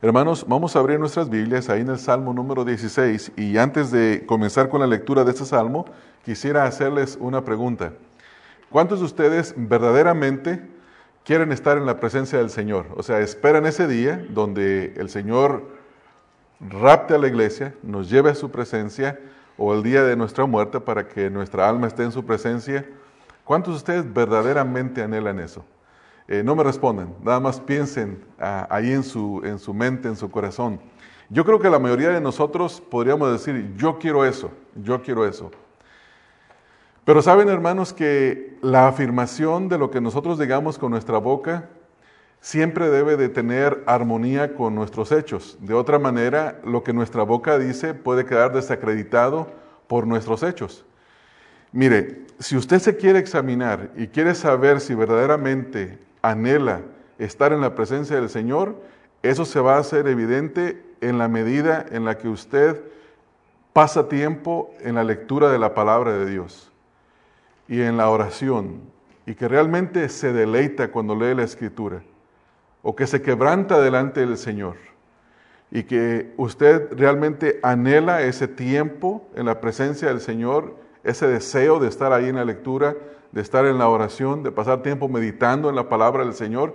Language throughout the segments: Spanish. Hermanos, vamos a abrir nuestras Biblias ahí en el Salmo número 16, y antes de comenzar con la lectura de este Salmo, quisiera hacerles una pregunta. ¿Cuántos de ustedes verdaderamente quieren estar en la presencia del Señor? O sea, esperan ese día donde el Señor rapte a la iglesia, nos lleve a su presencia, o el día de nuestra muerte para que nuestra alma esté en su presencia. ¿Cuántos de ustedes verdaderamente anhelan eso? No me respondan, nada más piensen ahí en su mente, en su corazón. Yo creo que la mayoría de nosotros podríamos decir, yo quiero eso. Pero saben, hermanos, que la afirmación de lo que nosotros digamos con nuestra boca siempre debe de tener armonía con nuestros hechos. De otra manera, lo que nuestra boca dice puede quedar desacreditado por nuestros hechos. Mire, si usted se quiere examinar y quiere saber si verdaderamente anhela estar en la presencia del Señor, eso se va a hacer evidente en la medida en la que usted pasa tiempo en la lectura de la palabra de Dios y en la oración, y que realmente se deleita cuando lee la Escritura, o que se quebranta delante del Señor, y que usted realmente anhela ese tiempo en la presencia del Señor, ese deseo de estar ahí en la lectura, de estar en la oración, de pasar tiempo meditando en la palabra del Señor.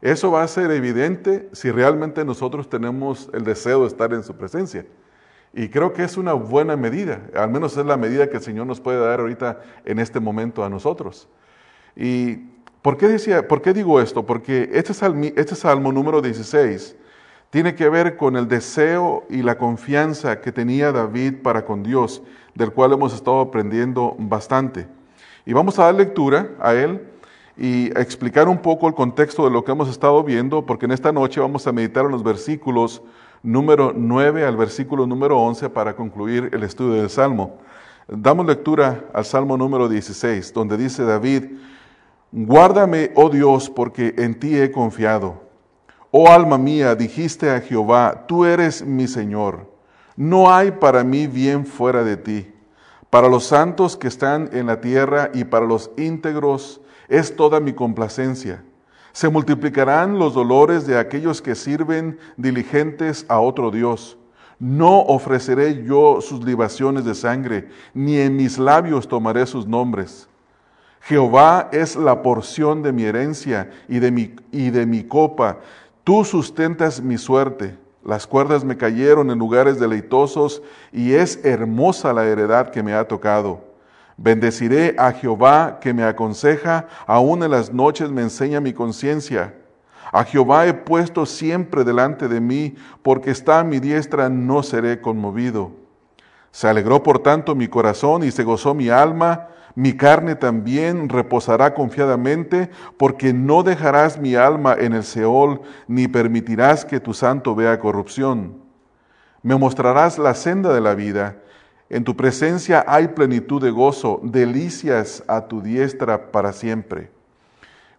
Eso va a ser evidente si realmente nosotros tenemos el deseo de estar en su presencia. Y creo que es una buena medida, al menos es la medida que el Señor nos puede dar ahorita en este momento a nosotros. ¿Y por qué digo esto? Porque este Salmo número 16 tiene que ver con el deseo y la confianza que tenía David para con Dios, del cual hemos estado aprendiendo bastante. Y vamos a dar lectura a él y a explicar un poco el contexto de lo que hemos estado viendo, porque en esta noche vamos a meditar en los versículos número 9 al versículo número 11 para concluir el estudio del Salmo. Damos lectura al Salmo número 16, donde dice David: «Guárdame, oh Dios, porque en ti he confiado. Oh alma mía, dijiste a Jehová, tú eres mi Señor. No hay para mí bien fuera de ti. Para los santos que están en la tierra y para los íntegros es toda mi complacencia. Se multiplicarán los dolores de aquellos que sirven diligentes a otro Dios. No ofreceré yo sus libaciones de sangre, ni en mis labios tomaré sus nombres. Jehová es la porción de mi herencia y de mi copa. Tú sustentas mi suerte. Las cuerdas me cayeron en lugares deleitosos, y es hermosa la heredad que me ha tocado. Bendeciré a Jehová que me aconseja, aún en las noches me enseña mi conciencia. A Jehová he puesto siempre delante de mí, porque está a mi diestra, no seré conmovido. Se alegró por tanto mi corazón y se gozó mi alma. Mi carne también reposará confiadamente, porque no dejarás mi alma en el Seol, ni permitirás que tu santo vea corrupción. Me mostrarás la senda de la vida. En tu presencia hay plenitud de gozo, delicias a tu diestra para siempre».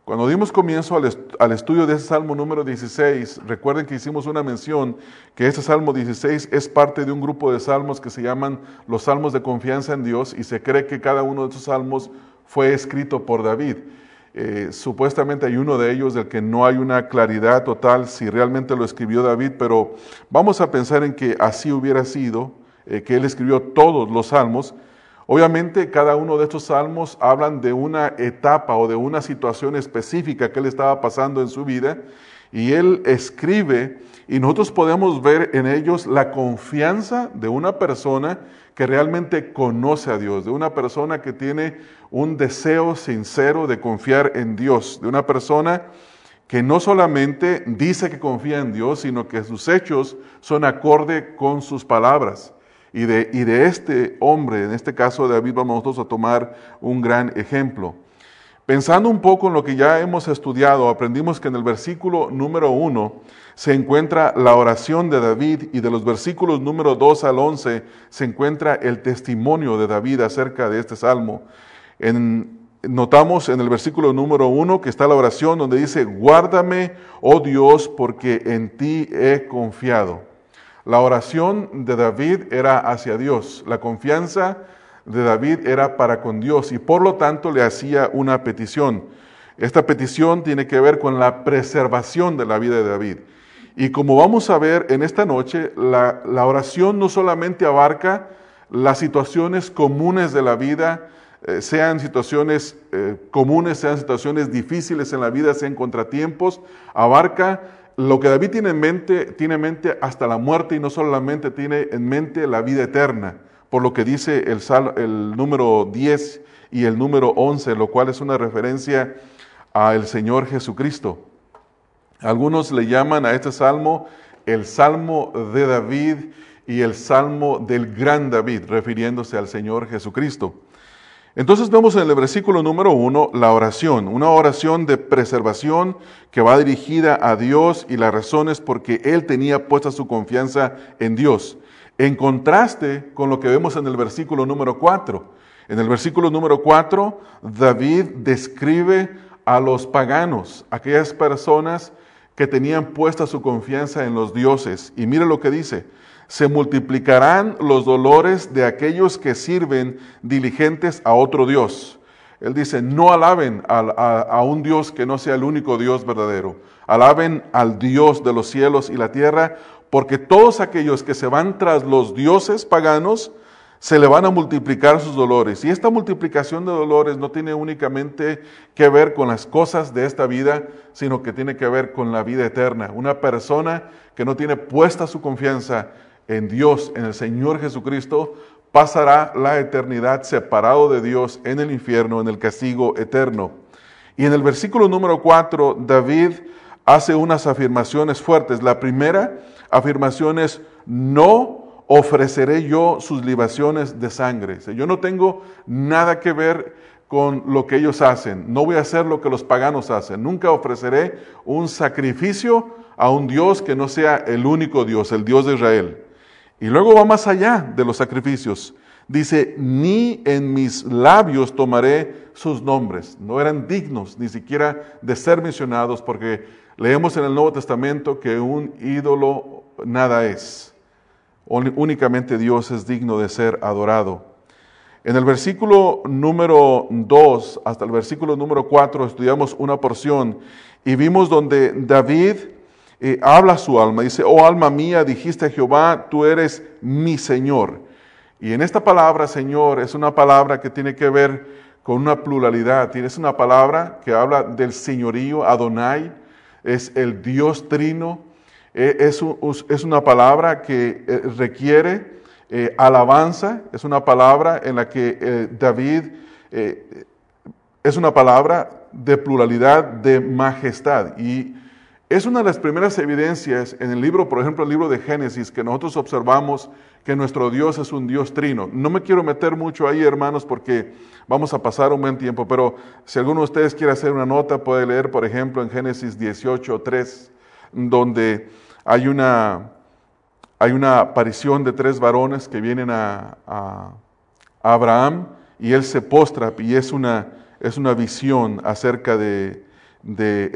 Cuando dimos comienzo al estudio de este Salmo número 16, recuerden que hicimos una mención que este Salmo 16 es parte de un grupo de salmos que se llaman los Salmos de Confianza en Dios, y se cree que cada uno de estos salmos fue escrito por David. Supuestamente hay uno de ellos del que no hay una claridad total si realmente lo escribió David, pero vamos a pensar en que así hubiera sido, que él escribió todos los salmos. Obviamente, cada uno de estos salmos hablan de una etapa o de una situación específica que él estaba pasando en su vida, y él escribe, y nosotros podemos ver en ellos la confianza de una persona que realmente conoce a Dios, de una persona que tiene un deseo sincero de confiar en Dios, de una persona que no solamente dice que confía en Dios, sino que sus hechos son acorde con sus palabras. Y de este hombre, en este caso de David, vamos nosotros a tomar un gran ejemplo. Pensando un poco en lo que ya hemos estudiado, aprendimos que en el versículo número 1 se encuentra la oración de David, y de los versículos número 2 al 11 se encuentra el testimonio de David acerca de este salmo. Notamos en el versículo número 1 que está la oración donde dice: «Guárdame, oh Dios, porque en ti he confiado». La oración de David era hacia Dios, la confianza de David era para con Dios, y por lo tanto le hacía una petición. Esta petición tiene que ver con la preservación de la vida de David. Y como vamos a ver en esta noche, la oración no solamente abarca las situaciones comunes de la vida, sean situaciones comunes, sean situaciones difíciles en la vida, sean contratiempos, abarca lo que David tiene en mente hasta la muerte, y no solamente tiene en mente la vida eterna, por lo que dice el número 10 y el número 11, lo cual es una referencia al Señor Jesucristo. Algunos le llaman a este salmo el Salmo de David y el Salmo del Gran David, refiriéndose al Señor Jesucristo. Entonces vemos en el versículo número 1 la oración, una oración de preservación que va dirigida a Dios, y la razón es porque él tenía puesta su confianza en Dios. En contraste con lo que vemos en el versículo número 4. En el versículo número 4, David describe a los paganos, aquellas personas que tenían puesta su confianza en los dioses. Y mire lo que dice: se multiplicarán los dolores de aquellos que sirven diligentes a otro Dios. Él dice, no alaben a un Dios que no sea el único Dios verdadero. Alaben al Dios de los cielos y la tierra, porque todos aquellos que se van tras los dioses paganos, se le van a multiplicar sus dolores. Y esta multiplicación de dolores no tiene únicamente que ver con las cosas de esta vida, sino que tiene que ver con la vida eterna. Una persona que no tiene puesta su confianza en Dios, en el Señor Jesucristo, pasará la eternidad separado de Dios en el infierno, en el castigo eterno. Y en el versículo número 4, David hace unas afirmaciones fuertes. La primera afirmación es: no ofreceré yo sus libaciones de sangre. Yo no tengo nada que ver con lo que ellos hacen. No voy a hacer lo que los paganos hacen. Nunca ofreceré un sacrificio a un Dios que no sea el único Dios, el Dios de Israel. Y luego va más allá de los sacrificios. Dice, ni en mis labios tomaré sus nombres. No eran dignos ni siquiera de ser mencionados, porque leemos en el Nuevo Testamento que un ídolo nada es. Únicamente Dios es digno de ser adorado. En el versículo número 2 hasta el versículo número 4 estudiamos una porción y vimos donde David habla a su alma. Dice, oh alma mía, dijiste a Jehová, tú eres mi Señor. Y en esta palabra, Señor, es una palabra que tiene que ver con una pluralidad. Es una palabra que habla del señorío, Adonai, es el Dios trino. Es una palabra que requiere alabanza, es una palabra en la que David, es una palabra de pluralidad, de majestad. Y es una de las primeras evidencias en el libro, por ejemplo, el libro de Génesis, que nosotros observamos que nuestro Dios es un Dios trino. No me quiero meter mucho ahí, hermanos, porque vamos a pasar un buen tiempo, pero si alguno de ustedes quiere hacer una nota, puede leer, por ejemplo, en Génesis 18:3, donde hay una aparición de tres varones que vienen a Abraham, y él se postra, y es una visión acerca de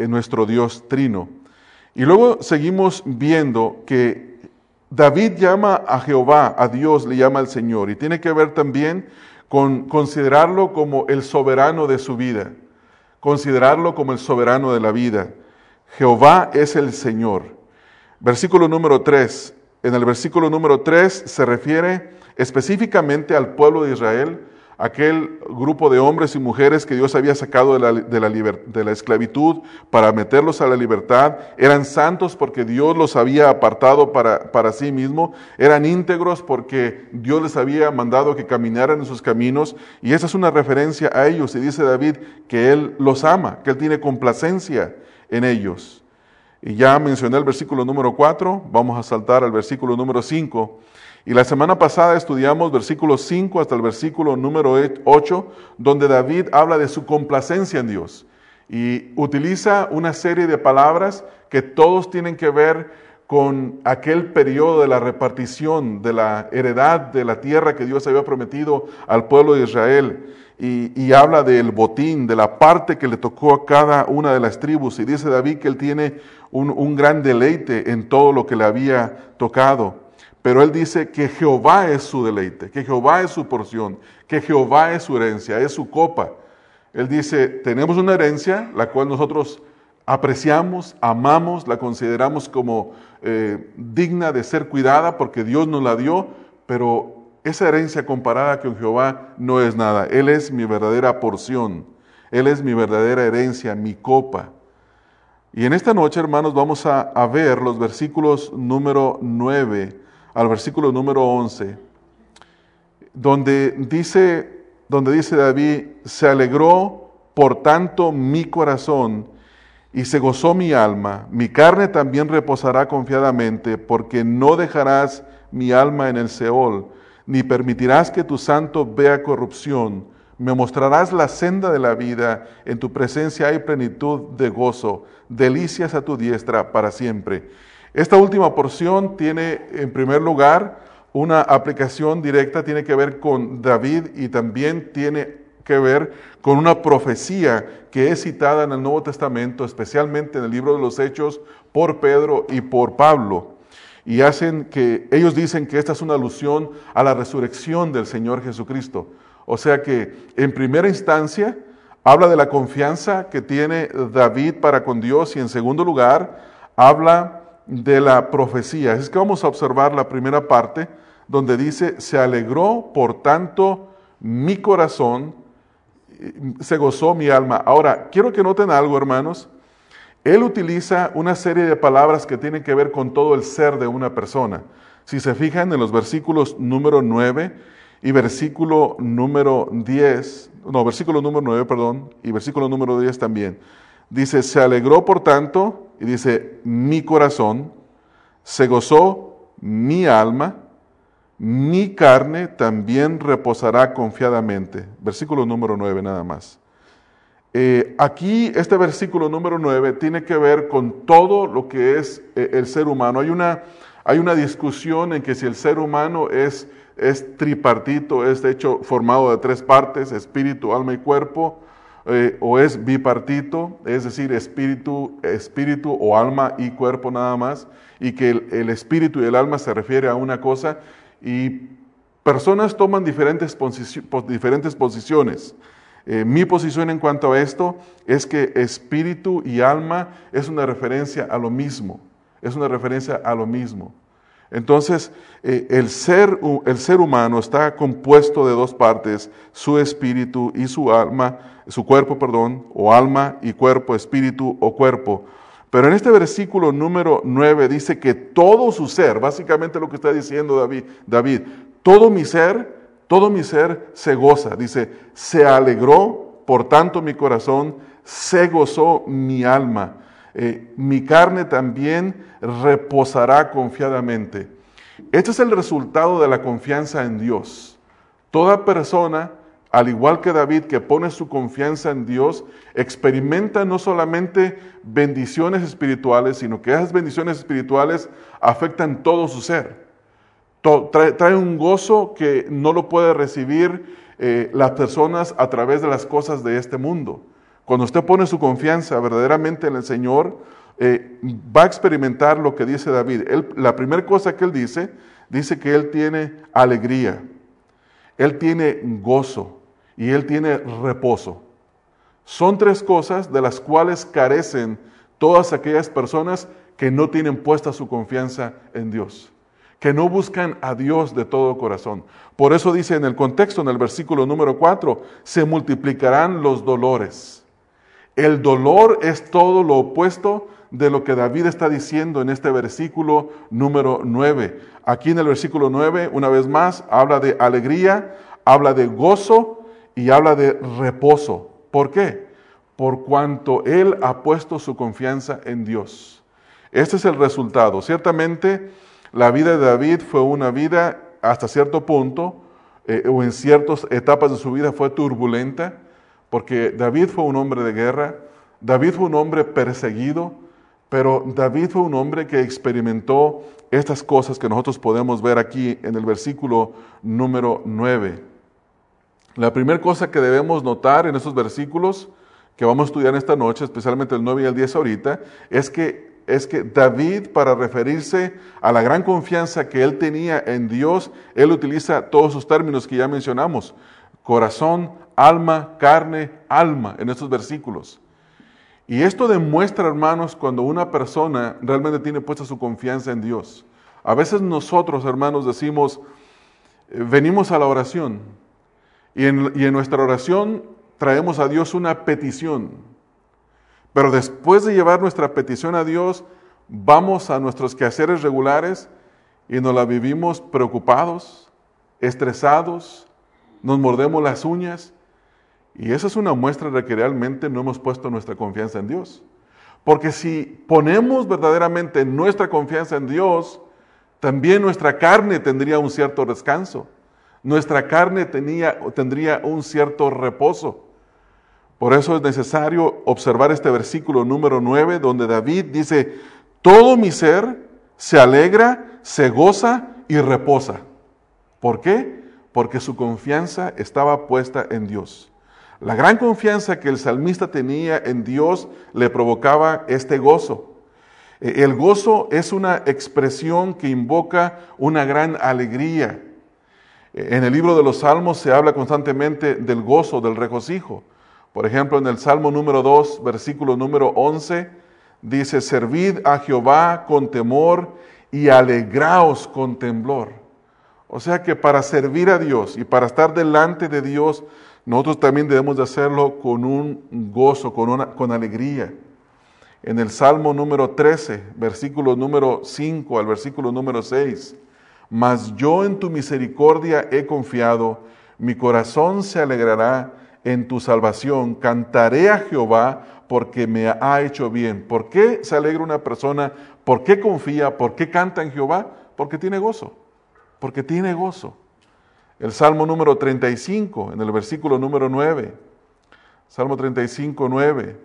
nuestro Dios trino. Y luego seguimos viendo que David llama a Jehová, a Dios le llama al Señor, y tiene que ver también con considerarlo como el soberano de su vida, considerarlo como el soberano de la vida. Jehová es el Señor. Versículo número 3. En el versículo número 3 se refiere específicamente al pueblo de Israel, aquel grupo de hombres y mujeres que Dios había sacado de la esclavitud para meterlos a la libertad. Eran santos porque Dios los había apartado para sí mismo. Eran íntegros porque Dios les había mandado que caminaran en sus caminos. Y esa es una referencia a ellos. Y dice David que él los ama, que él tiene complacencia en ellos. Y ya mencioné el versículo número 4, vamos a saltar al versículo número 5. Y la semana pasada estudiamos versículo 5 hasta el versículo número 8, donde David habla de su complacencia en Dios. Y utiliza una serie de palabras que todos tienen que ver con aquel periodo de la repartición de la heredad de la tierra que Dios había prometido al pueblo de Israel. Y habla del botín, de la parte que le tocó a cada una de las tribus. Y dice David que él tiene un gran deleite en todo lo que le había tocado. Pero él dice que Jehová es su deleite, que Jehová es su porción, que Jehová es su herencia, es su copa. Él dice, tenemos una herencia, la cual nosotros apreciamos, amamos, la consideramos como digna de ser cuidada porque Dios nos la dio, pero esa herencia comparada con Jehová no es nada. Él es mi verdadera porción, Él es mi verdadera herencia, mi copa. Y en esta noche, hermanos, vamos a ver los versículos número 9 al versículo número 11, donde dice David: se alegró por tanto mi corazón y se gozó mi alma, mi carne también reposará confiadamente, porque no dejarás mi alma en el Seol, ni permitirás que tu santo vea corrupción. Me mostrarás la senda de la vida, en tu presencia hay plenitud de gozo, delicias a tu diestra para siempre. Esta última porción tiene, en primer lugar, una aplicación directa, tiene que ver con David y también tiene que ver con una profecía que es citada en el Nuevo Testamento, especialmente en el libro de los Hechos, por Pedro y por Pablo. Y ellos dicen que esta es una alusión a la resurrección del Señor Jesucristo. O sea que, en primera instancia, habla de la confianza que tiene David para con Dios, y en segundo lugar, habla de la profecía. Es que vamos a observar la primera parte, donde dice: se alegró, por tanto, mi corazón, se gozó mi alma. Ahora, quiero que noten algo, hermanos. Él utiliza una serie de palabras que tienen que ver con todo el ser de una persona. Si se fijan en los versículos número 9 y versículo número 10, y versículo número 10 también. Dice: se alegró por tanto, y dice mi corazón, se gozó mi alma, mi carne también reposará confiadamente. Versículo número 9 nada más. Aquí este versículo número 9 tiene que ver con todo lo que es el ser humano. Hay una discusión en que si el ser humano es tripartito, es de hecho formado de tres partes, espíritu, alma y cuerpo, o es bipartito, es decir, espíritu o alma y cuerpo nada más, y que el espíritu y el alma se refiere a una cosa, y personas toman diferentes posiciones. Mi posición en cuanto a esto es que espíritu y alma es una referencia a lo mismo. Entonces, el ser humano está compuesto de dos partes, su espíritu y su cuerpo, o alma y cuerpo, espíritu o cuerpo. Pero en este versículo número 9 dice que todo su ser, básicamente lo que está diciendo David, todo mi ser se goza. Dice: se alegró, por tanto, mi corazón, se gozó mi alma. Mi carne también reposará confiadamente. Este es el resultado de la confianza en Dios. Toda persona, al igual que David, que pone su confianza en Dios, experimenta no solamente bendiciones espirituales, sino que esas bendiciones espirituales afectan todo su ser. Trae un gozo que no lo puede recibir las personas a través de las cosas de este mundo. Cuando usted pone su confianza verdaderamente en el Señor, va a experimentar lo que dice David. La primera cosa que él dice que él tiene alegría, él tiene gozo y él tiene reposo. Son tres cosas de las cuales carecen todas aquellas personas que no tienen puesta su confianza en Dios, que no buscan a Dios de todo corazón. Por eso dice en el contexto, en el versículo número 4, se multiplicarán los dolores. El dolor es todo lo opuesto de lo que David está diciendo en este versículo número 9. Aquí en el versículo 9, una vez más, habla de alegría, habla de gozo y habla de reposo. ¿Por qué? Por cuanto él ha puesto su confianza en Dios. Este es el resultado. Ciertamente, la vida de David fue una vida hasta cierto punto, o en ciertas etapas de su vida fue turbulenta, porque David fue un hombre de guerra, David fue un hombre perseguido, pero David fue un hombre que experimentó estas cosas que nosotros podemos ver aquí en el versículo número 9. La primera cosa que debemos notar en estos versículos que vamos a estudiar esta noche, especialmente el 9 y el 10 ahorita, es que David, para referirse a la gran confianza que él tenía en Dios, él utiliza todos esos términos que ya mencionamos: corazón, alma, carne, alma, en estos versículos. Y esto demuestra, hermanos, cuando una persona realmente tiene puesta su confianza en Dios. A veces nosotros, hermanos, decimos, venimos a la oración y en nuestra oración traemos a Dios una petición. Pero después de llevar nuestra petición a Dios, vamos a nuestros quehaceres regulares y nos la vivimos preocupados, estresados, nos mordemos las uñas. Y esa es una muestra de que realmente no hemos puesto nuestra confianza en Dios. Porque si ponemos verdaderamente nuestra confianza en Dios, también nuestra carne tendría un cierto descanso. Nuestra carne tendría un cierto reposo. Por eso es necesario observar este versículo número 9, donde David dice, todo mi ser se alegra, se goza y reposa. ¿Por qué? Porque su confianza estaba puesta en Dios. La gran confianza que el salmista tenía en Dios le provocaba este gozo. El gozo es una expresión que invoca una gran alegría. En el libro de los Salmos se habla constantemente del gozo, del regocijo. Por ejemplo, en el Salmo número 2, versículo número 11, dice, servid a Jehová con temor y alegraos con temblor. O sea que para servir a Dios y para estar delante de Dios, nosotros también debemos de hacerlo con un gozo, con alegría. En el Salmo número 13, versículo número 5 al versículo número 6, mas yo en tu misericordia he confiado, mi corazón se alegrará en tu salvación, cantaré a Jehová porque me ha hecho bien. ¿Por qué se alegra una persona? ¿Por qué confía? ¿Por qué canta en Jehová? Porque tiene gozo, porque tiene gozo. El Salmo número 35, en el versículo número 9, Salmo 35, 9,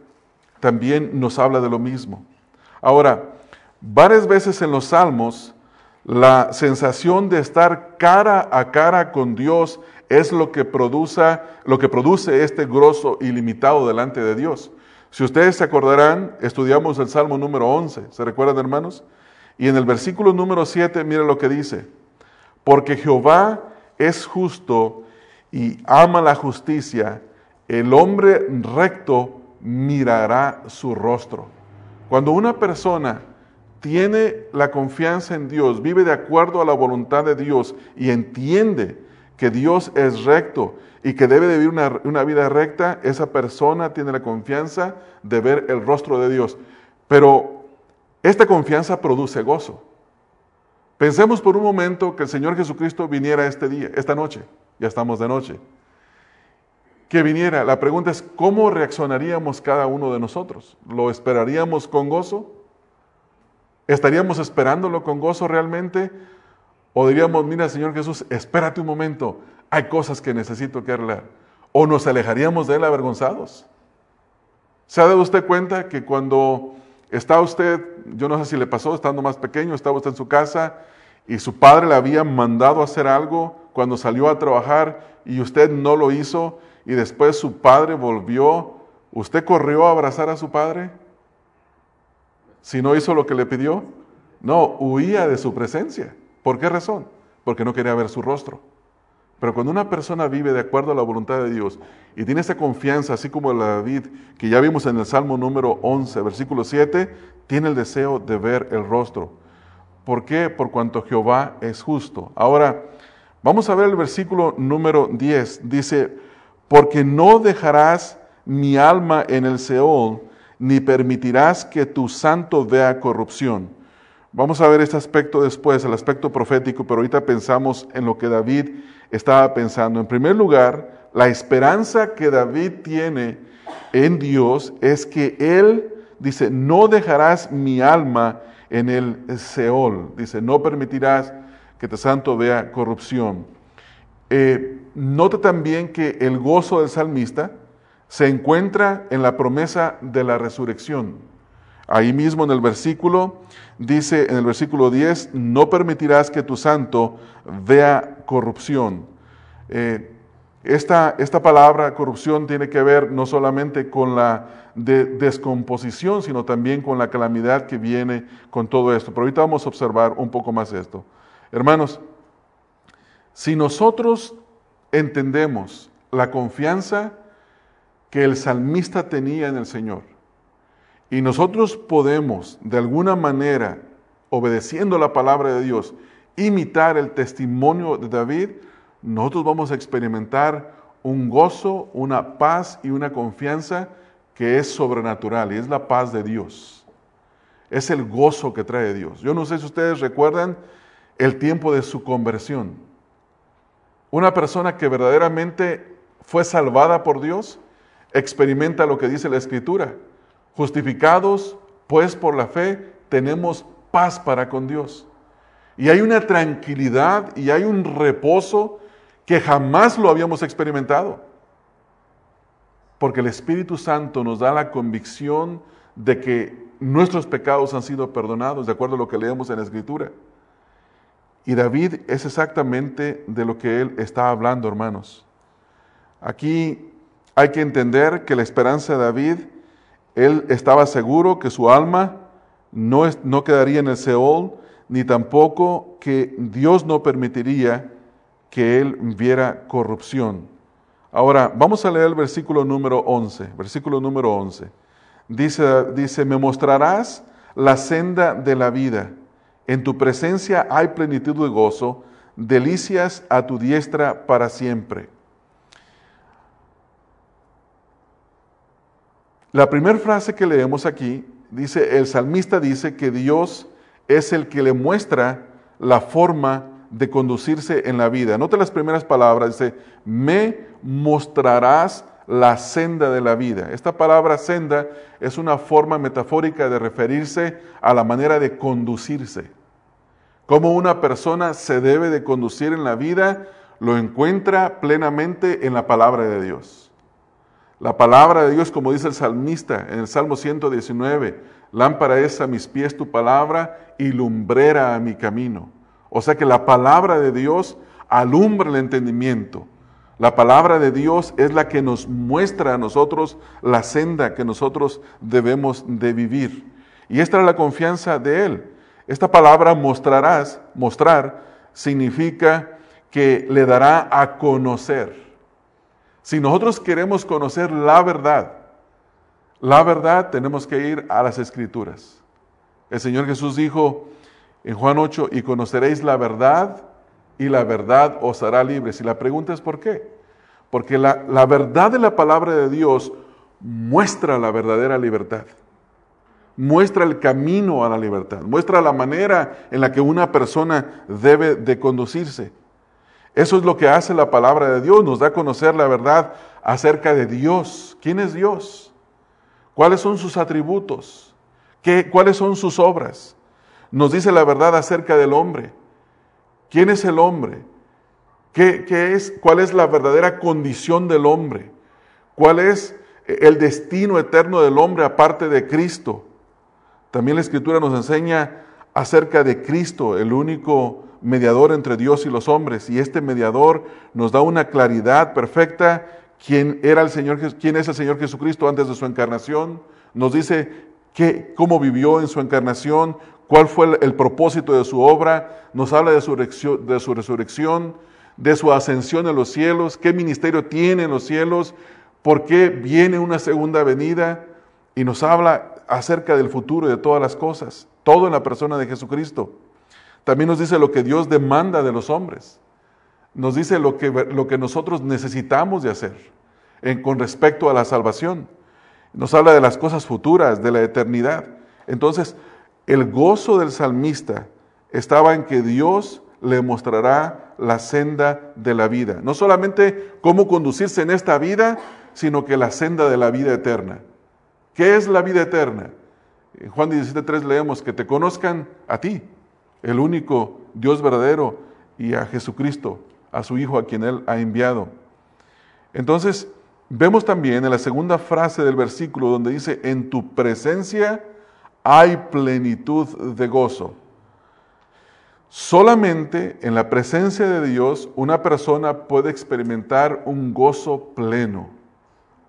también nos habla de lo mismo. Ahora, varias veces en los Salmos, la sensación de estar cara a cara con Dios es lo que produce este gozo ilimitado delante de Dios. Si ustedes se acordarán, estudiamos el Salmo número 11, ¿se recuerdan, hermanos? Y en el versículo número 7, miren lo que dice, porque Jehová es justo y ama la justicia, el hombre recto mirará su rostro. Cuando una persona tiene la confianza en Dios, vive de acuerdo a la voluntad de Dios y entiende que Dios es recto y que debe de vivir una vida recta, esa persona tiene la confianza de ver el rostro de Dios. Pero esta confianza produce gozo. Pensemos por un momento que el Señor Jesucristo viniera este día, esta noche, ya estamos de noche, que viniera. La pregunta es, ¿cómo reaccionaríamos cada uno de nosotros? ¿Lo esperaríamos con gozo? ¿Estaríamos esperándolo con gozo realmente? ¿O diríamos, mira, Señor Jesús, espérate un momento, hay cosas que necesito que arreglar? ¿O nos alejaríamos de Él avergonzados? ¿Se ha dado usted cuenta que cuando está usted, yo no sé si le pasó, estando más pequeño, estaba usted en su casa y su padre le había mandado a hacer algo cuando salió a trabajar y usted no lo hizo y después su padre volvió, ¿usted corrió a abrazar a su padre? ¿Si no hizo lo que le pidió? No, huía de su presencia. ¿Por qué razón? Porque no quería ver su rostro. Pero cuando una persona vive de acuerdo a la voluntad de Dios y tiene esa confianza, así como la de David, que ya vimos en el Salmo número 11, versículo 7, tiene el deseo de ver el rostro. ¿Por qué? Por cuanto Jehová es justo. Ahora, vamos a ver el versículo número 10. Dice, porque no dejarás mi alma en el Seol, ni permitirás que tu santo vea corrupción. Vamos a ver este aspecto después, el aspecto profético, pero ahorita pensamos en lo que David estaba pensando. En primer lugar, la esperanza que David tiene en Dios es que Él dice, no dejarás mi alma en el Seol. Dice, no permitirás que tu santo vea corrupción. Nota también que el gozo del salmista se encuentra en la promesa de la resurrección. Ahí mismo en el versículo, dice en el versículo 10, no permitirás que tu santo vea corrupción. Esta palabra corrupción tiene que ver no solamente con la descomposición, sino también con la calamidad que viene con todo esto. Pero ahorita vamos a observar un poco más esto. Hermanos, si nosotros entendemos la confianza que el salmista tenía en el Señor Y nosotros podemos, de alguna manera, obedeciendo la palabra de Dios, imitar el testimonio de David. Nosotros vamos a experimentar un gozo, una paz y una confianza que es sobrenatural, y es la paz de Dios. Es el gozo que trae Dios. Yo no sé si ustedes recuerdan el tiempo de su conversión. Una persona que verdaderamente fue salvada por Dios experimenta lo que dice la Escritura. Justificados, pues, por la fe, tenemos paz para con Dios. Y hay una tranquilidad y hay un reposo que jamás lo habíamos experimentado. Porque el Espíritu Santo nos da la convicción de que nuestros pecados han sido perdonados, de acuerdo a lo que leemos en la Escritura. Y David es exactamente de lo que él está hablando, hermanos. Aquí hay que entender que la esperanza de David, él estaba seguro que su alma no quedaría en el Seol, ni tampoco que Dios no permitiría que él viera corrupción. Ahora, vamos a leer el versículo número 11. Versículo número 11. Dice, me mostrarás la senda de la vida. En tu presencia hay plenitud de gozo, delicias a tu diestra para siempre. La primera frase que leemos aquí, dice, el salmista dice que Dios es el que le muestra la forma de conducirse en la vida. Nota las primeras palabras, dice, me mostrarás la senda de la vida. Esta palabra senda es una forma metafórica de referirse a la manera de conducirse. Cómo una persona se debe de conducir en la vida, lo encuentra plenamente en la palabra de Dios. La palabra de Dios, como dice el salmista en el Salmo 119, lámpara es a mis pies tu palabra y lumbrera a mi camino. O sea que la palabra de Dios alumbra el entendimiento. La palabra de Dios es la que nos muestra a nosotros la senda que nosotros debemos de vivir. Y esta es la confianza de Él. Esta palabra mostrar, significa que le dará a conocer. Si nosotros queremos conocer la verdad tenemos que ir a las Escrituras. El Señor Jesús dijo en Juan 8, y conoceréis la verdad, y la verdad os hará libres. Y la pregunta es ¿por qué? Porque la verdad de la palabra de Dios muestra la verdadera libertad. Muestra el camino a la libertad. Muestra la manera en la que una persona debe de conducirse. Eso es lo que hace la palabra de Dios, nos da a conocer la verdad acerca de Dios. ¿Quién es Dios? ¿Cuáles son sus atributos? ¿Cuáles son sus obras? Nos dice la verdad acerca del hombre. ¿Quién es el hombre? ¿Cuál es la verdadera condición del hombre? ¿Cuál es el destino eterno del hombre aparte de Cristo? También la Escritura nos enseña acerca de Cristo, el único mediador entre Dios y los hombres, y este mediador nos da una claridad perfecta quién es el Señor Jesucristo antes de su encarnación. Nos dice cómo vivió en su encarnación, cuál fue el propósito de su obra, nos habla de su resurrección, de su ascensión a los cielos, qué ministerio tiene en los cielos, por qué viene una segunda venida, y nos habla acerca del futuro y de todas las cosas, todo en la persona de Jesucristo. También nos dice lo que Dios demanda de los hombres. Nos dice lo que nosotros necesitamos de hacer con respecto a la salvación. Nos habla de las cosas futuras, de la eternidad. Entonces, el gozo del salmista estaba en que Dios le mostrará la senda de la vida. No solamente cómo conducirse en esta vida, sino que la senda de la vida eterna. ¿Qué es la vida eterna? En Juan 17:3 leemos que te conozcan a ti, el único Dios verdadero, y a Jesucristo, a su Hijo, a quien Él ha enviado. Entonces, vemos también en la segunda frase del versículo donde dice, en tu presencia hay plenitud de gozo. Solamente en la presencia de Dios una persona puede experimentar un gozo pleno.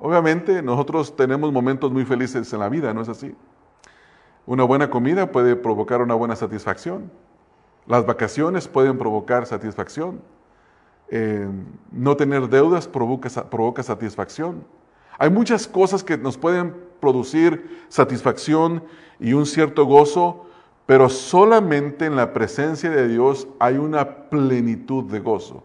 Obviamente, nosotros tenemos momentos muy felices en la vida, ¿no es así? Una buena comida puede provocar una buena satisfacción. Las vacaciones pueden provocar satisfacción. No tener deudas provoca satisfacción. Hay muchas cosas que nos pueden producir satisfacción y un cierto gozo, pero solamente en la presencia de Dios hay una plenitud de gozo.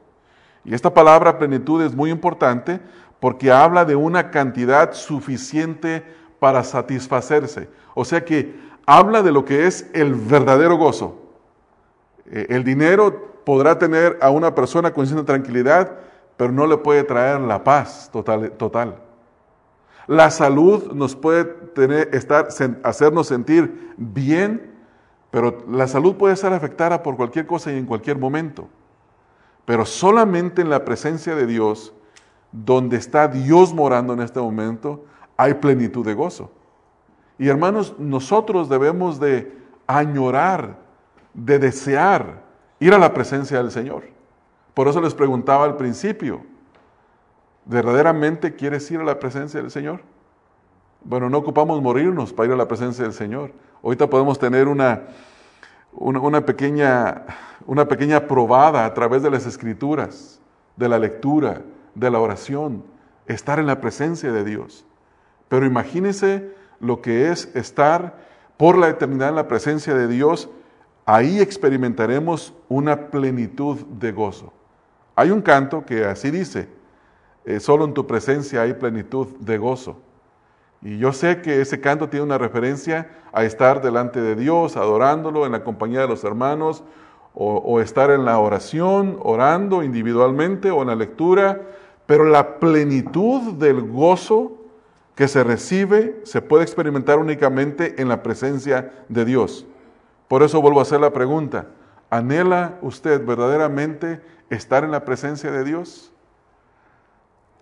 Y esta palabra plenitud es muy importante porque habla de una cantidad suficiente para satisfacerse. O sea que habla de lo que es el verdadero gozo. El dinero podrá tener a una persona con cierta tranquilidad, pero no le puede traer la paz total. La salud nos puede hacernos sentir bien, pero la salud puede ser afectada por cualquier cosa y en cualquier momento. Pero solamente en la presencia de Dios, donde está Dios morando en este momento, hay plenitud de gozo. Y hermanos, nosotros debemos de añorar, de desear ir a la presencia del Señor. Por eso les preguntaba al principio, ¿verdaderamente quieres ir a la presencia del Señor? Bueno, no ocupamos morirnos para ir a la presencia del Señor. Ahorita podemos tener una pequeña probada a través de las Escrituras, de la lectura, de la oración, estar en la presencia de Dios. Pero imagínense lo que es estar por la eternidad en la presencia de Dios. Ahí experimentaremos una plenitud de gozo. Hay un canto que así dice, solo en tu presencia hay plenitud de gozo. Y yo sé que ese canto tiene una referencia a estar delante de Dios, adorándolo en la compañía de los hermanos, o estar en la oración, orando individualmente o en la lectura, pero la plenitud del gozo que se recibe se puede experimentar únicamente en la presencia de Dios. Por eso vuelvo a hacer la pregunta, ¿anhela usted verdaderamente estar en la presencia de Dios?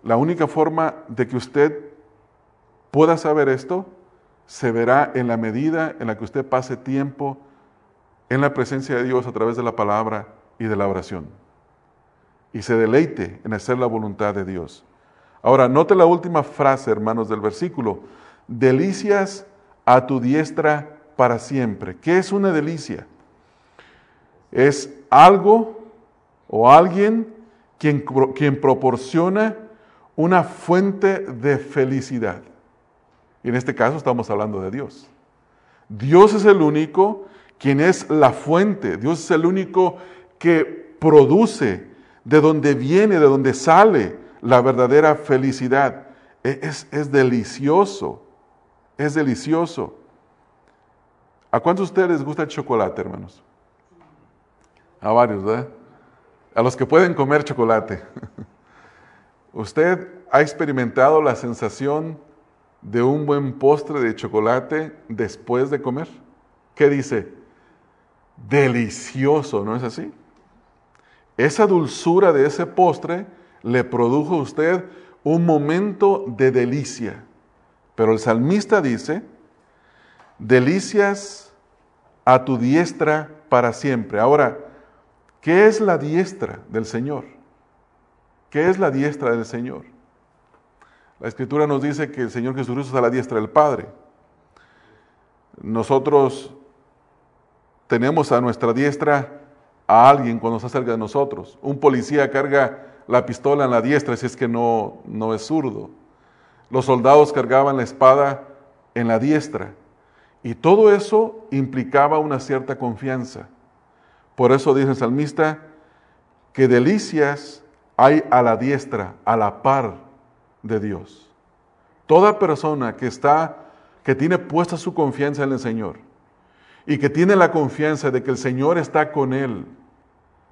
La única forma de que usted pueda saber esto, se verá en la medida en la que usted pase tiempo en la presencia de Dios a través de la palabra y de la oración. Y se deleite en hacer la voluntad de Dios. Ahora, note la última frase, hermanos, del versículo. Delicias a tu diestra para siempre. ¿Qué es una delicia? Es algo o alguien quien proporciona una fuente de felicidad. En este caso estamos hablando de Dios. Dios es el único quien es la fuente. Dios es el único que produce, de donde viene, de donde sale la verdadera felicidad. Es delicioso. Es delicioso. ¿A cuántos de ustedes les gusta el chocolate, hermanos? A varios, ¿verdad? A los que pueden comer chocolate. ¿Usted ha experimentado la sensación de un buen postre de chocolate después de comer? ¿Qué dice? Delicioso, ¿no es así? Esa dulzura de ese postre le produjo a usted un momento de delicia. Pero el salmista dice, delicias a tu diestra para siempre. Ahora, ¿qué es la diestra del Señor? ¿Qué es la diestra del Señor? La Escritura nos dice que el Señor Jesucristo está a la diestra del Padre. Nosotros tenemos a nuestra diestra a alguien cuando está cerca de nosotros. Un policía carga la pistola en la diestra si es que no es zurdo. Los soldados cargaban la espada en la diestra. Y todo eso implicaba una cierta confianza. Por eso dice el salmista que delicias hay a la diestra, a la par de Dios. Toda persona que tiene puesta su confianza en el Señor y que tiene la confianza de que el Señor está con él,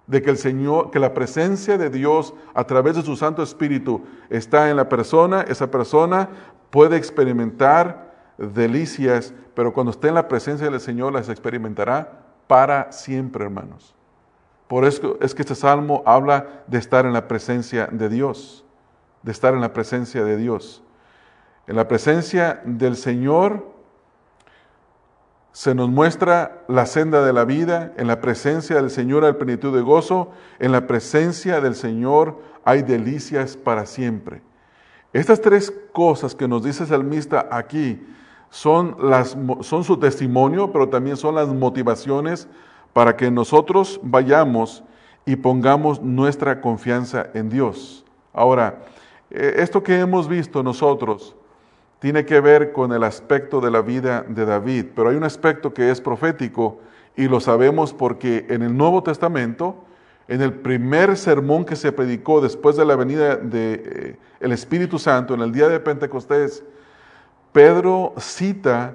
de que el Señor, que la presencia de Dios a través de su Santo Espíritu está en la persona, esa persona puede experimentar delicias, pero cuando esté en la presencia del Señor las experimentará para siempre, hermanos. Por eso es que este salmo habla de estar en la presencia de Dios. De estar en la presencia de Dios. En la presencia del Señor se nos muestra la senda de la vida. En la presencia del Señor hay plenitud de gozo. En la presencia del Señor hay delicias para siempre. Estas tres cosas que nos dice el salmista aquí son su testimonio, pero también son las motivaciones para que nosotros vayamos y pongamos nuestra confianza en Dios. Ahora, esto que hemos visto nosotros tiene que ver con el aspecto de la vida de David, pero hay un aspecto que es profético y lo sabemos porque en el Nuevo Testamento, en el primer sermón que se predicó después de la venida del Espíritu Santo, en el día de Pentecostés, Pedro cita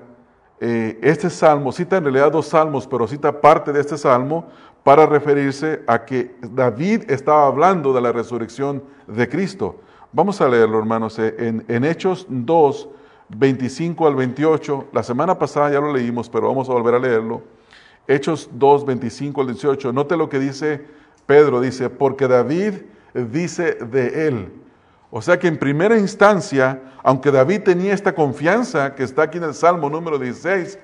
este salmo, cita en realidad 2 salmos, pero cita parte de este salmo para referirse a que David estaba hablando de la resurrección de Cristo. Vamos a leerlo, hermanos, en Hechos 2, 25 al 28. La semana pasada ya lo leímos, pero vamos a volver a leerlo. Hechos 2, 25 al 18. Note lo que dice Pedro, dice, porque David dice de él. O sea que en primera instancia, aunque David tenía esta confianza que está aquí en el Salmo número 16,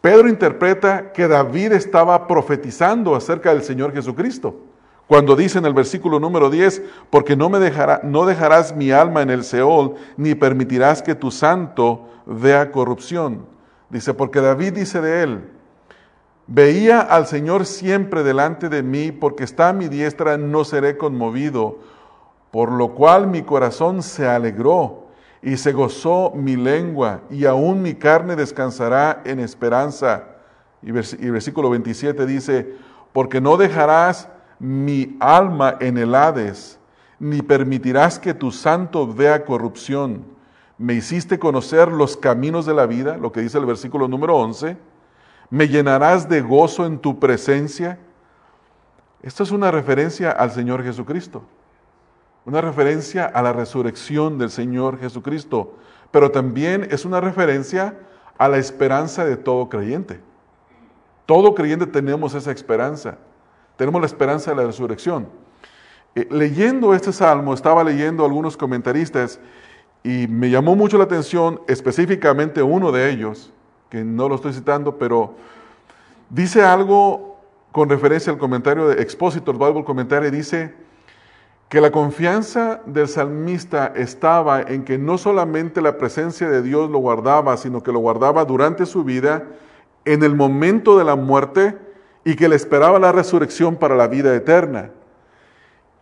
Pedro interpreta que David estaba profetizando acerca del Señor Jesucristo. Cuando dice en el versículo número 10, porque no dejarás mi alma en el Seol, ni permitirás que tu santo vea corrupción. Dice, porque David dice de él, veía al Señor siempre delante de mí, porque está a mi diestra, no seré conmovido. Por lo cual mi corazón se alegró y se gozó mi lengua, y aún mi carne descansará en esperanza. Y versículo 27 dice, porque no dejarás mi alma en el Hades, ni permitirás que tu santo vea corrupción. Me hiciste conocer los caminos de la vida, lo que dice el versículo número 11. Me llenarás de gozo en tu presencia. Esto es una referencia al Señor Jesucristo. Una referencia a la resurrección del Señor Jesucristo, pero también es una referencia a la esperanza de todo creyente. Todo creyente tenemos esa esperanza, tenemos la esperanza de la resurrección. Leyendo este salmo, estaba leyendo algunos comentaristas y me llamó mucho la atención, específicamente uno de ellos, que no lo estoy citando, pero dice algo con referencia al comentario de Expositor Bible Commentary, dice que la confianza del salmista estaba en que no solamente la presencia de Dios lo guardaba, sino que lo guardaba durante su vida, en el momento de la muerte, y que le esperaba la resurrección para la vida eterna.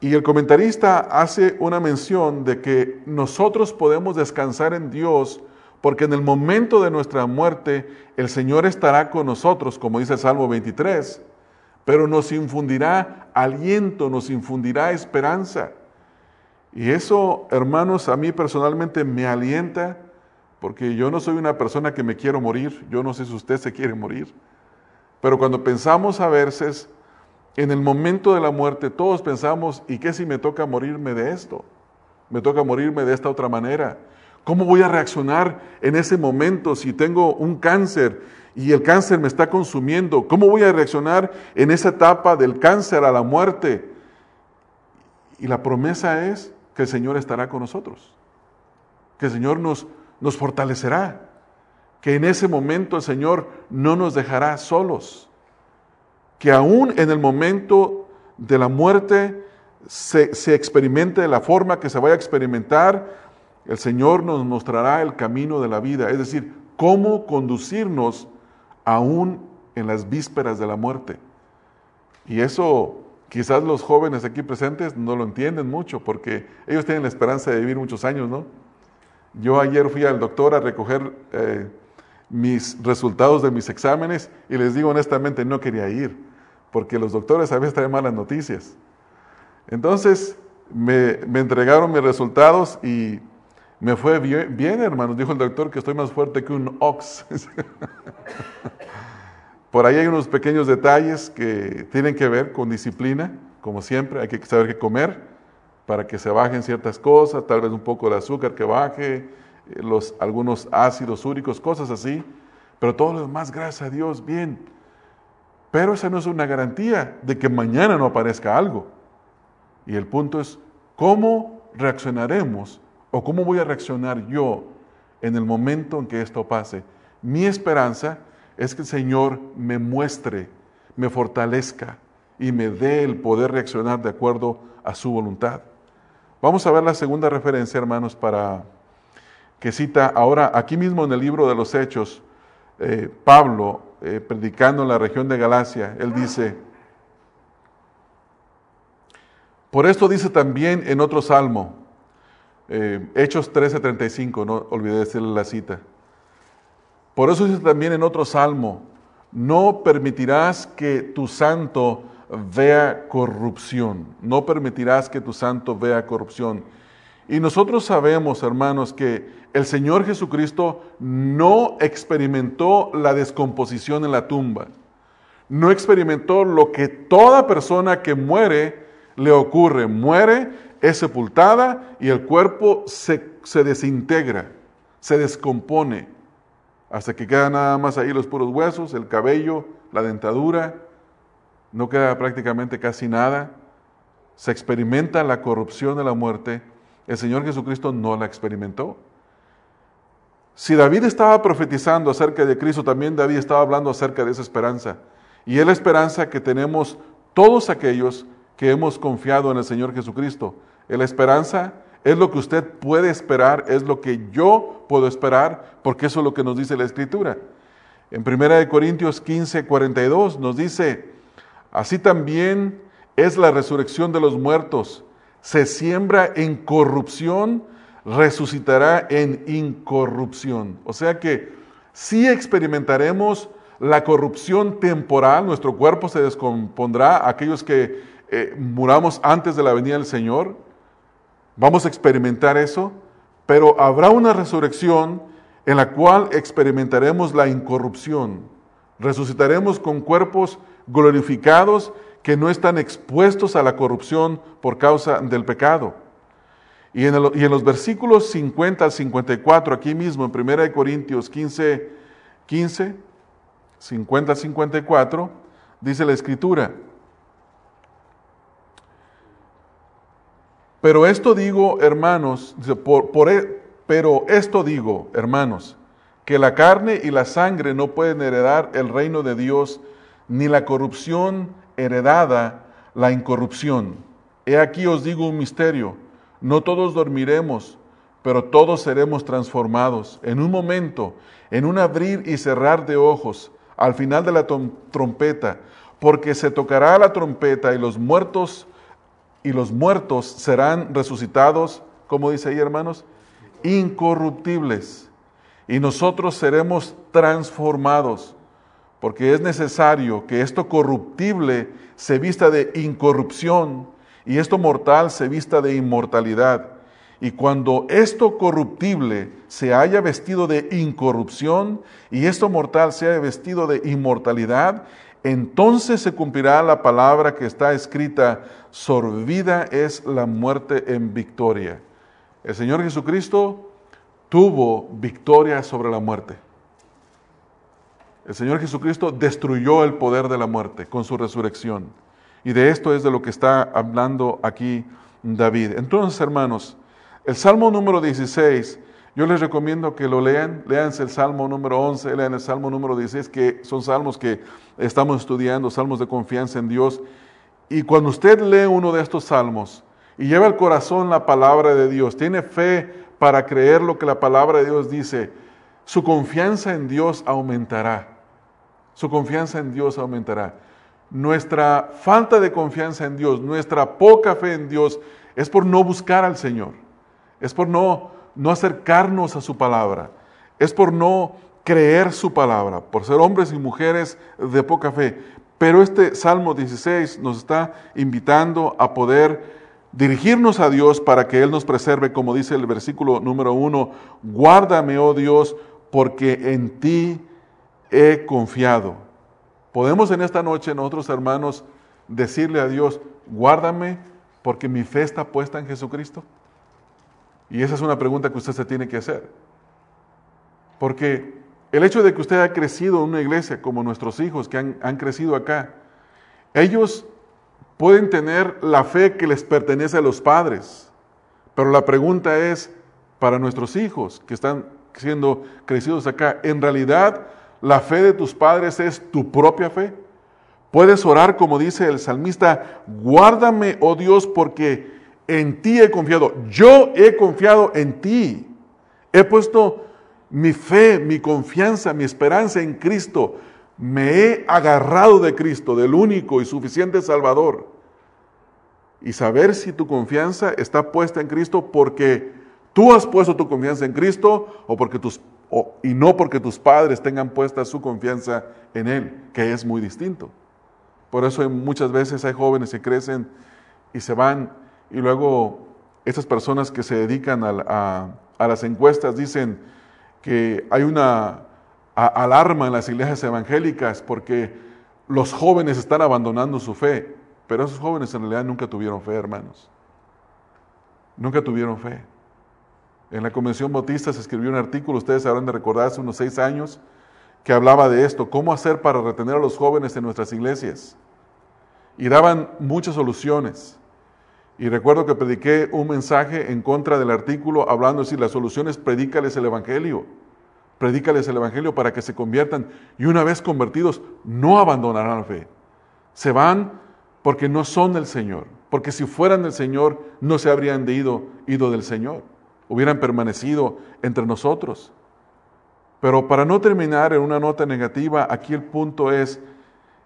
Y el comentarista hace una mención de que nosotros podemos descansar en Dios, porque en el momento de nuestra muerte, el Señor estará con nosotros, como dice el Salmo 23, pero nos infundirá aliento, nos infundirá esperanza. Y eso, hermanos, a mí personalmente me alienta, porque yo no soy una persona que me quiero morir, yo no sé si usted se quiere morir, pero cuando pensamos a veces, en el momento de la muerte, todos pensamos, ¿y qué si me toca morirme de esto? ¿Me toca morirme de esta otra manera? ¿Cómo voy a reaccionar en ese momento si tengo un cáncer y el cáncer me está consumiendo? ¿Cómo voy a reaccionar en esa etapa del cáncer a la muerte? Y la promesa es que el Señor estará con nosotros, que el Señor nos fortalecerá, que en ese momento el Señor no nos dejará solos, que aún en el momento de la muerte se experimente de la forma que se vaya a experimentar, el Señor nos mostrará el camino de la vida, es decir, cómo conducirnos aún en las vísperas de la muerte. Y eso quizás los jóvenes aquí presentes no lo entienden mucho, porque ellos tienen la esperanza de vivir muchos años, ¿no? Yo ayer fui al doctor a recoger mis resultados de mis exámenes y les digo honestamente, no quería ir, porque los doctores a veces traen malas noticias. Entonces me entregaron mis resultados y me fue bien, hermanos. Dijo el doctor que estoy más fuerte que un ox. Por ahí hay unos pequeños detalles que tienen que ver con disciplina, como siempre, hay que saber qué comer para que se bajen ciertas cosas, tal vez un poco de azúcar que baje, algunos ácidos úricos, cosas así, pero todo lo demás, gracias a Dios, bien. Pero esa no es una garantía de que mañana no aparezca algo. Y el punto es, ¿cómo reaccionaremos? ¿O cómo voy a reaccionar yo en el momento en que esto pase? Mi esperanza es que el Señor me muestre, me fortalezca y me dé el poder reaccionar de acuerdo a su voluntad. Vamos a ver la segunda referencia, hermanos, para que cita ahora aquí mismo en el libro de los Hechos, Pablo, predicando en la región de Galacia, él dice, por esto dice también en otro salmo, Hechos 13:35, no olvidé decirle la cita. Por eso dice también en otro salmo, no permitirás que tu santo vea corrupción, no permitirás que tu santo vea corrupción. Y nosotros sabemos, hermanos, que el Señor Jesucristo no experimentó la descomposición en la tumba, no experimentó lo que toda persona que muere le ocurre, muere, es sepultada y el cuerpo se desintegra, se descompone, hasta que quedan nada más ahí los puros huesos, el cabello, la dentadura, no queda prácticamente casi nada. Se experimenta la corrupción de la muerte. El Señor Jesucristo no la experimentó. Si David estaba profetizando acerca de Cristo, también David estaba hablando acerca de esa esperanza. Y es la esperanza que tenemos todos aquellos que hemos confiado en el Señor Jesucristo. La esperanza es lo que usted puede esperar, es lo que yo puedo esperar, porque eso es lo que nos dice la Escritura. En 1 Corintios 15:42 nos dice, así también es la resurrección de los muertos, se siembra en corrupción, resucitará en incorrupción. O sea que sí experimentaremos la corrupción temporal, nuestro cuerpo se descompondrá, aquellos que muramos antes de la venida del Señor, vamos a experimentar eso, pero habrá una resurrección en la cual experimentaremos la incorrupción, resucitaremos con cuerpos glorificados que no están expuestos a la corrupción por causa del pecado. Y en los versículos 50 al 54, aquí mismo en 1 Corintios 15, 50 al 54, dice la Escritura, pero esto digo, hermanos, que la carne y la sangre no pueden heredar el reino de Dios, ni la corrupción heredada la incorrupción. He aquí os digo un misterio, no todos dormiremos, pero todos seremos transformados, en un momento, en un abrir y cerrar de ojos, al final de la trompeta, porque se tocará la trompeta y los muertos serán resucitados, como dice ahí, hermanos, incorruptibles, y nosotros seremos transformados, porque es necesario que esto corruptible se vista de incorrupción, y esto mortal se vista de inmortalidad. Y cuando esto corruptible se haya vestido de incorrupción, y esto mortal se haya vestido de inmortalidad, entonces se cumplirá la palabra que está escrita, sorbida es la muerte en victoria. El Señor Jesucristo tuvo victoria sobre la muerte. El Señor Jesucristo destruyó el poder de la muerte con su resurrección. Y de esto es de lo que está hablando aquí David. Entonces, hermanos, el Salmo número 16, yo les recomiendo que lo lean. Léanse el Salmo número 11, lean el Salmo número 16, que son salmos que estamos estudiando, salmos de confianza en Dios. Y cuando usted lee uno de estos salmos y lleva al corazón la palabra de Dios, tiene fe para creer lo que la palabra de Dios dice, su confianza en Dios aumentará. Su confianza en Dios aumentará. Nuestra falta de confianza en Dios, nuestra poca fe en Dios, es por no buscar al Señor. Es por no acercarnos a su palabra. Es por no creer su palabra, por ser hombres y mujeres de poca fe. Pero este Salmo 16 nos está invitando a poder dirigirnos a Dios para que Él nos preserve, como dice el versículo número 1, guárdame, oh Dios, porque en ti he confiado. Podemos en esta noche nosotros, hermanos, decirle a Dios, guárdame porque mi fe está puesta en Jesucristo. Y esa es una pregunta que usted se tiene que hacer. Porque el hecho de que usted ha crecido en una iglesia, como nuestros hijos que han crecido acá, ellos pueden tener la fe que les pertenece a los padres. Pero la pregunta es, para nuestros hijos que están siendo crecidos acá, en realidad, ¿la fe de tus padres es tu propia fe? Puedes orar como dice el salmista, guárdame, oh Dios, porque en ti he confiado. Yo he confiado en ti. He puesto mi fe, mi confianza, mi esperanza en Cristo. Me he agarrado de Cristo, del único y suficiente Salvador. Y saber si tu confianza está puesta en Cristo porque tú has puesto tu confianza en Cristo y no porque tus padres tengan puesta su confianza en Él, que es muy distinto. Por eso muchas veces hay jóvenes que crecen y se van, y luego estas personas que se dedican a las encuestas dicen que hay una alarma en las iglesias evangélicas porque los jóvenes están abandonando su fe, pero esos jóvenes en realidad nunca tuvieron fe, hermanos. Nunca tuvieron fe. En la Convención Bautista se escribió un artículo, ustedes habrán de recordar, hace unos 6 años, que hablaba de esto, cómo hacer para retener a los jóvenes en nuestras iglesias. Y daban muchas soluciones. Y recuerdo que prediqué un mensaje en contra del artículo, hablando de decir, las soluciones, predícales el Evangelio. Predícales el Evangelio para que se conviertan. Y una vez convertidos, no abandonarán la fe. Se van porque no son del Señor. Porque si fueran del Señor, no se habrían ido del Señor. Hubieran permanecido entre nosotros. Pero para no terminar en una nota negativa, aquí el punto es,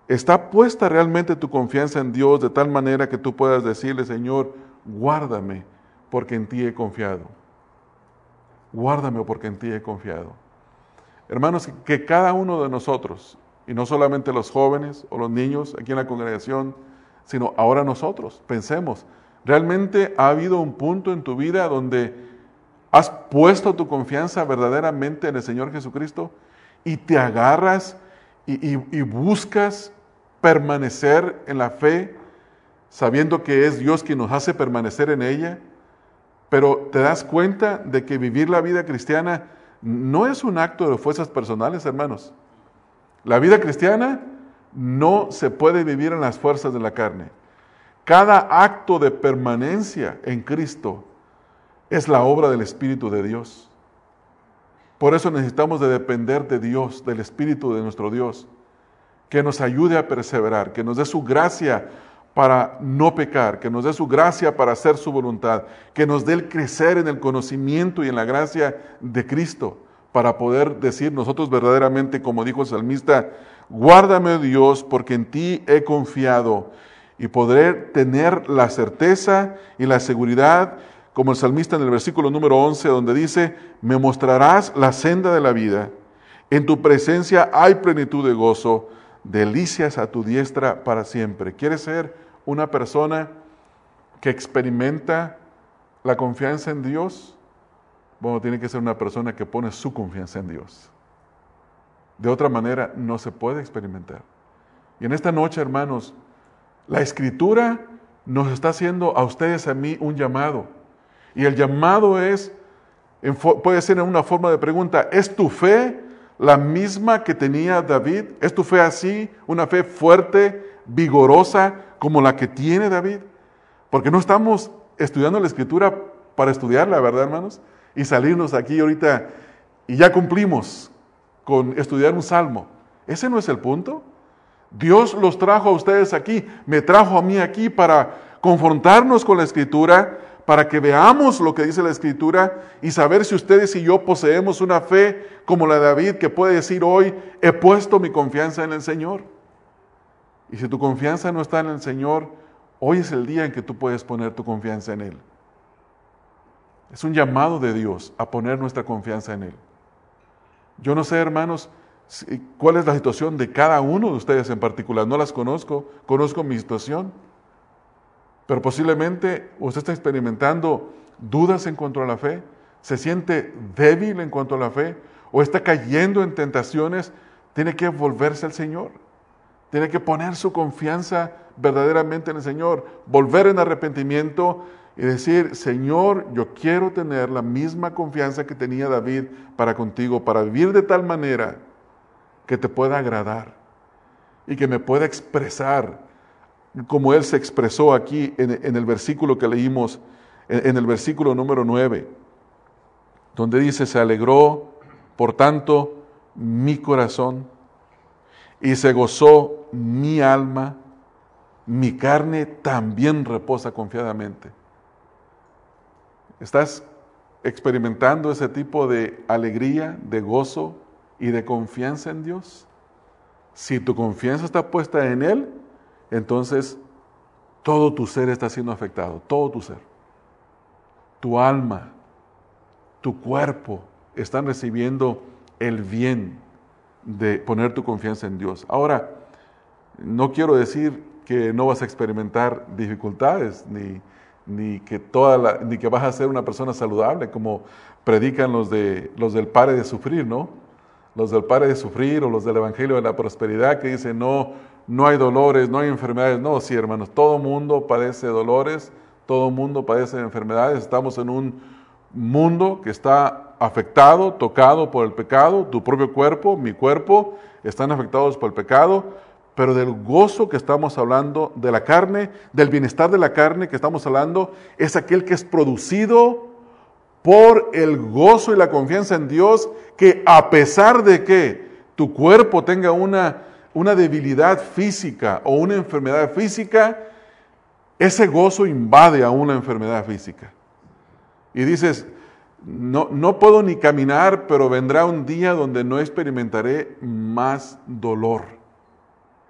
¿está puesta realmente tu confianza en Dios de tal manera que tú puedas decirle, Señor, guárdame porque en ti he confiado? Guárdame porque en ti he confiado. Hermanos, que cada uno de nosotros, y no solamente los jóvenes o los niños aquí en la congregación, sino ahora nosotros, pensemos, ¿realmente ha habido un punto en tu vida donde has puesto tu confianza verdaderamente en el Señor Jesucristo y te agarras y buscas permanecer en la fe, sabiendo que es Dios quien nos hace permanecer en ella? Pero te das cuenta de que vivir la vida cristiana no es un acto de fuerzas personales, hermanos. La vida cristiana no se puede vivir en las fuerzas de la carne. Cada acto de permanencia en Cristo es la obra del Espíritu de Dios. Por eso necesitamos de depender de Dios, del Espíritu de nuestro Dios, que nos ayude a perseverar, que nos dé su gracia para no pecar, que nos dé su gracia para hacer su voluntad, que nos dé el crecer en el conocimiento y en la gracia de Cristo, para poder decir nosotros verdaderamente, como dijo el salmista, guárdame Dios, porque en ti he confiado, y poder tener la certeza y la seguridad, como el salmista en el versículo número 11, donde dice, me mostrarás la senda de la vida. En tu presencia hay plenitud de gozo, delicias a tu diestra para siempre. ¿Quieres ser una persona que experimenta la confianza en Dios? Bueno, tiene que ser una persona que pone su confianza en Dios. De otra manera, no se puede experimentar. Y en esta noche, hermanos, la Escritura nos está haciendo a ustedes, a mí, un llamado. Y el llamado puede ser en una forma de pregunta, ¿es tu fe la misma que tenía David? ¿Es tu fe así, una fe fuerte, vigorosa, como la que tiene David? Porque no estamos estudiando la Escritura para estudiarla, ¿verdad, hermanos? Y salirnos aquí ahorita, y ya cumplimos con estudiar un salmo. Ese no es el punto. Dios los trajo a ustedes aquí, me trajo a mí aquí para confrontarnos con la Escritura, para que veamos lo que dice la Escritura y saber si ustedes y yo poseemos una fe como la de David, que puede decir hoy, he puesto mi confianza en el Señor. Y si tu confianza no está en el Señor, hoy es el día en que tú puedes poner tu confianza en Él. Es un llamado de Dios a poner nuestra confianza en Él. Yo no sé, hermanos, cuál es la situación de cada uno de ustedes en particular. No las conozco mi situación. Pero posiblemente usted está experimentando dudas en cuanto a la fe, se siente débil en cuanto a la fe, o está cayendo en tentaciones, tiene que volverse al Señor. Tiene que poner su confianza verdaderamente en el Señor, volver en arrepentimiento y decir, Señor, yo quiero tener la misma confianza que tenía David para contigo, para vivir de tal manera que te pueda agradar y que me pueda expresar como Él se expresó aquí en el versículo que leímos, en el versículo número 9, donde dice, se alegró, por tanto, mi corazón, y se gozó mi alma, mi carne también reposa confiadamente. ¿Estás experimentando ese tipo de alegría, de gozo y de confianza en Dios? Si tu confianza está puesta en Él, entonces, todo tu ser está siendo afectado, todo tu ser. Tu alma, tu cuerpo están recibiendo el bien de poner tu confianza en Dios. Ahora, no quiero decir que no vas a experimentar dificultades, ni que vas a ser una persona saludable, como predican los del Pare de Sufrir, ¿no? Los del Pare de Sufrir o los del Evangelio de la Prosperidad, que dicen, no hay dolores, no hay enfermedades. No, sí, hermanos, todo mundo padece dolores, todo mundo padece enfermedades. Estamos en un mundo que está afectado, tocado por el pecado. Tu propio cuerpo, mi cuerpo, están afectados por el pecado, pero del gozo que estamos hablando de la carne, del bienestar de la carne que estamos hablando, es aquel que es producido por el gozo y la confianza en Dios, que a pesar de que tu cuerpo tenga una debilidad física o una enfermedad física, ese gozo invade aún la enfermedad física. Y dices, no puedo ni caminar, pero vendrá un día donde no experimentaré más dolor.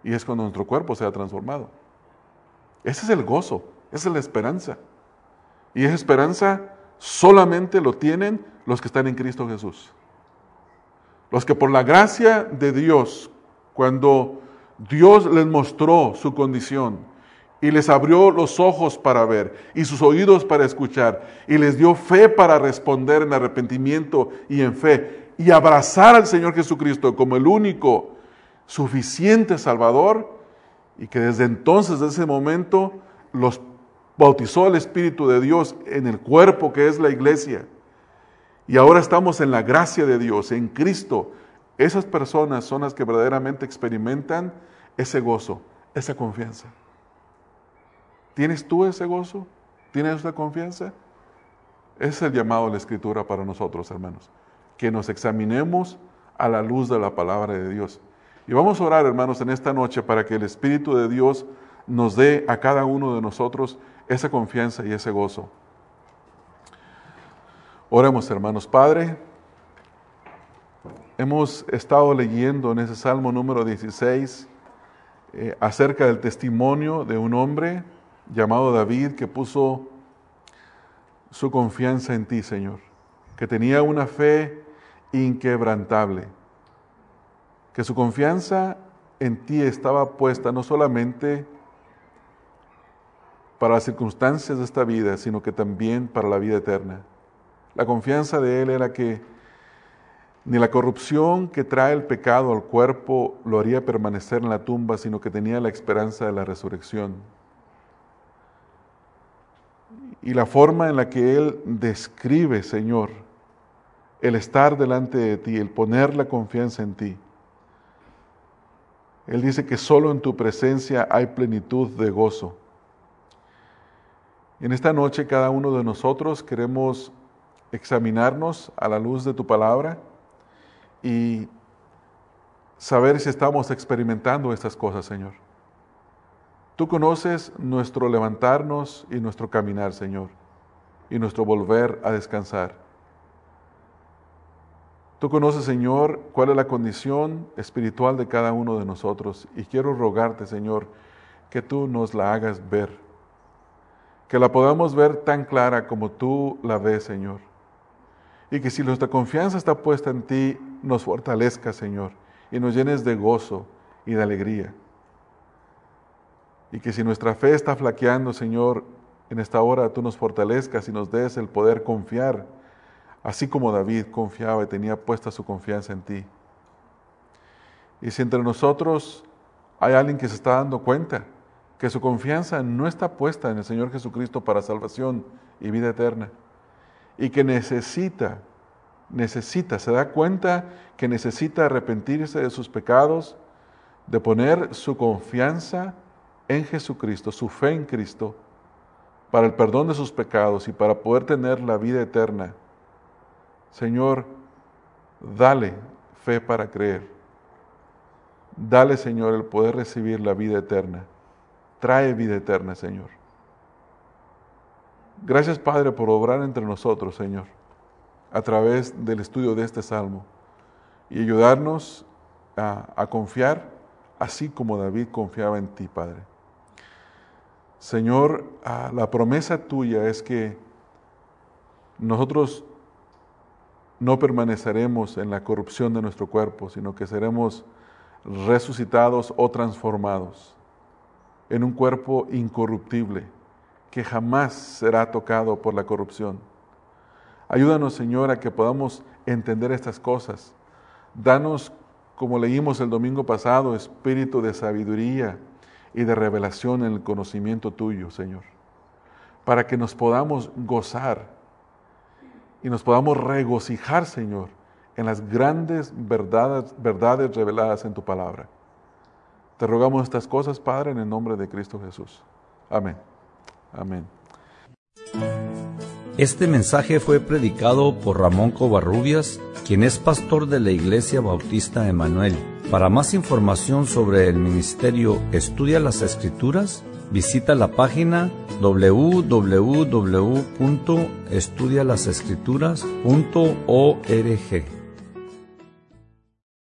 Y es cuando nuestro cuerpo sea transformado. Ese es el gozo, esa es la esperanza. Y esa esperanza solamente lo tienen los que están en Cristo Jesús. Los que por la gracia de Dios, cuando Dios les mostró su condición y les abrió los ojos para ver y sus oídos para escuchar y les dio fe para responder en arrepentimiento y en fe y abrazar al Señor Jesucristo como el único suficiente Salvador, y que desde entonces, desde ese momento, los bautizó el Espíritu de Dios en el cuerpo que es la iglesia. Y ahora estamos en la gracia de Dios, en Cristo. Esas personas son las que verdaderamente experimentan ese gozo, esa confianza. ¿Tienes tú ese gozo? ¿Tienes esa confianza? Ese es el llamado de la Escritura para nosotros, hermanos, que nos examinemos a la luz de la palabra de Dios. Y vamos a orar, hermanos, en esta noche para que el Espíritu de Dios nos dé a cada uno de nosotros esa confianza y ese gozo. Oremos, hermanos. Padre, hemos estado leyendo en ese Salmo número 16 acerca del testimonio de un hombre llamado David que puso su confianza en ti, Señor, que tenía una fe inquebrantable, que su confianza en ti estaba puesta no solamente para las circunstancias de esta vida, sino que también para la vida eterna. La confianza de él era que ni la corrupción que trae el pecado al cuerpo lo haría permanecer en la tumba, sino que tenía la esperanza de la resurrección. Y la forma en la que él describe, Señor, el estar delante de ti, el poner la confianza en ti. Él dice que solo en tu presencia hay plenitud de gozo. En esta noche cada uno de nosotros queremos examinarnos a la luz de tu palabra y saber si estamos experimentando estas cosas, Señor. Tú conoces nuestro levantarnos y nuestro caminar, Señor, y nuestro volver a descansar. Tú conoces, Señor, cuál es la condición espiritual de cada uno de nosotros. Y quiero rogarte, Señor, que tú nos la hagas ver. Que la podamos ver tan clara como tú la ves, Señor. Y que si nuestra confianza está puesta en ti, nos fortalezca, Señor. Y nos llenes de gozo y de alegría. Y que si nuestra fe está flaqueando, Señor, en esta hora tú nos fortalezcas y nos des el poder confiar, así como David confiaba y tenía puesta su confianza en ti. Y si entre nosotros hay alguien que se está dando cuenta que su confianza no está puesta en el Señor Jesucristo para salvación y vida eterna, y que se da cuenta que necesita arrepentirse de sus pecados, de poner su confianza en Jesucristo, su fe en Cristo, para el perdón de sus pecados y para poder tener la vida eterna, Señor, dale fe para creer. Dale, Señor, el poder recibir la vida eterna. Trae vida eterna, Señor. Gracias, Padre, por obrar entre nosotros, Señor, a través del estudio de este Salmo y ayudarnos a confiar, así como David confiaba en ti, Padre. Señor, la promesa tuya es que nosotros no permaneceremos en la corrupción de nuestro cuerpo, sino que seremos resucitados o transformados en un cuerpo incorruptible que jamás será tocado por la corrupción. Ayúdanos, Señor, a que podamos entender estas cosas. Danos, como leímos el domingo pasado, espíritu de sabiduría y de revelación en el conocimiento tuyo, Señor, para que nos podamos gozar y nos podamos regocijar, Señor, en las grandes verdades reveladas en tu palabra. Te rogamos estas cosas, Padre, en el nombre de Cristo Jesús. Amén. Amén. Este mensaje fue predicado por Ramón Covarrubias, quien es pastor de la Iglesia Bautista Emanuel. Para más información sobre el ministerio Estudia las Escrituras, visita la página www.estudialasescrituras.org.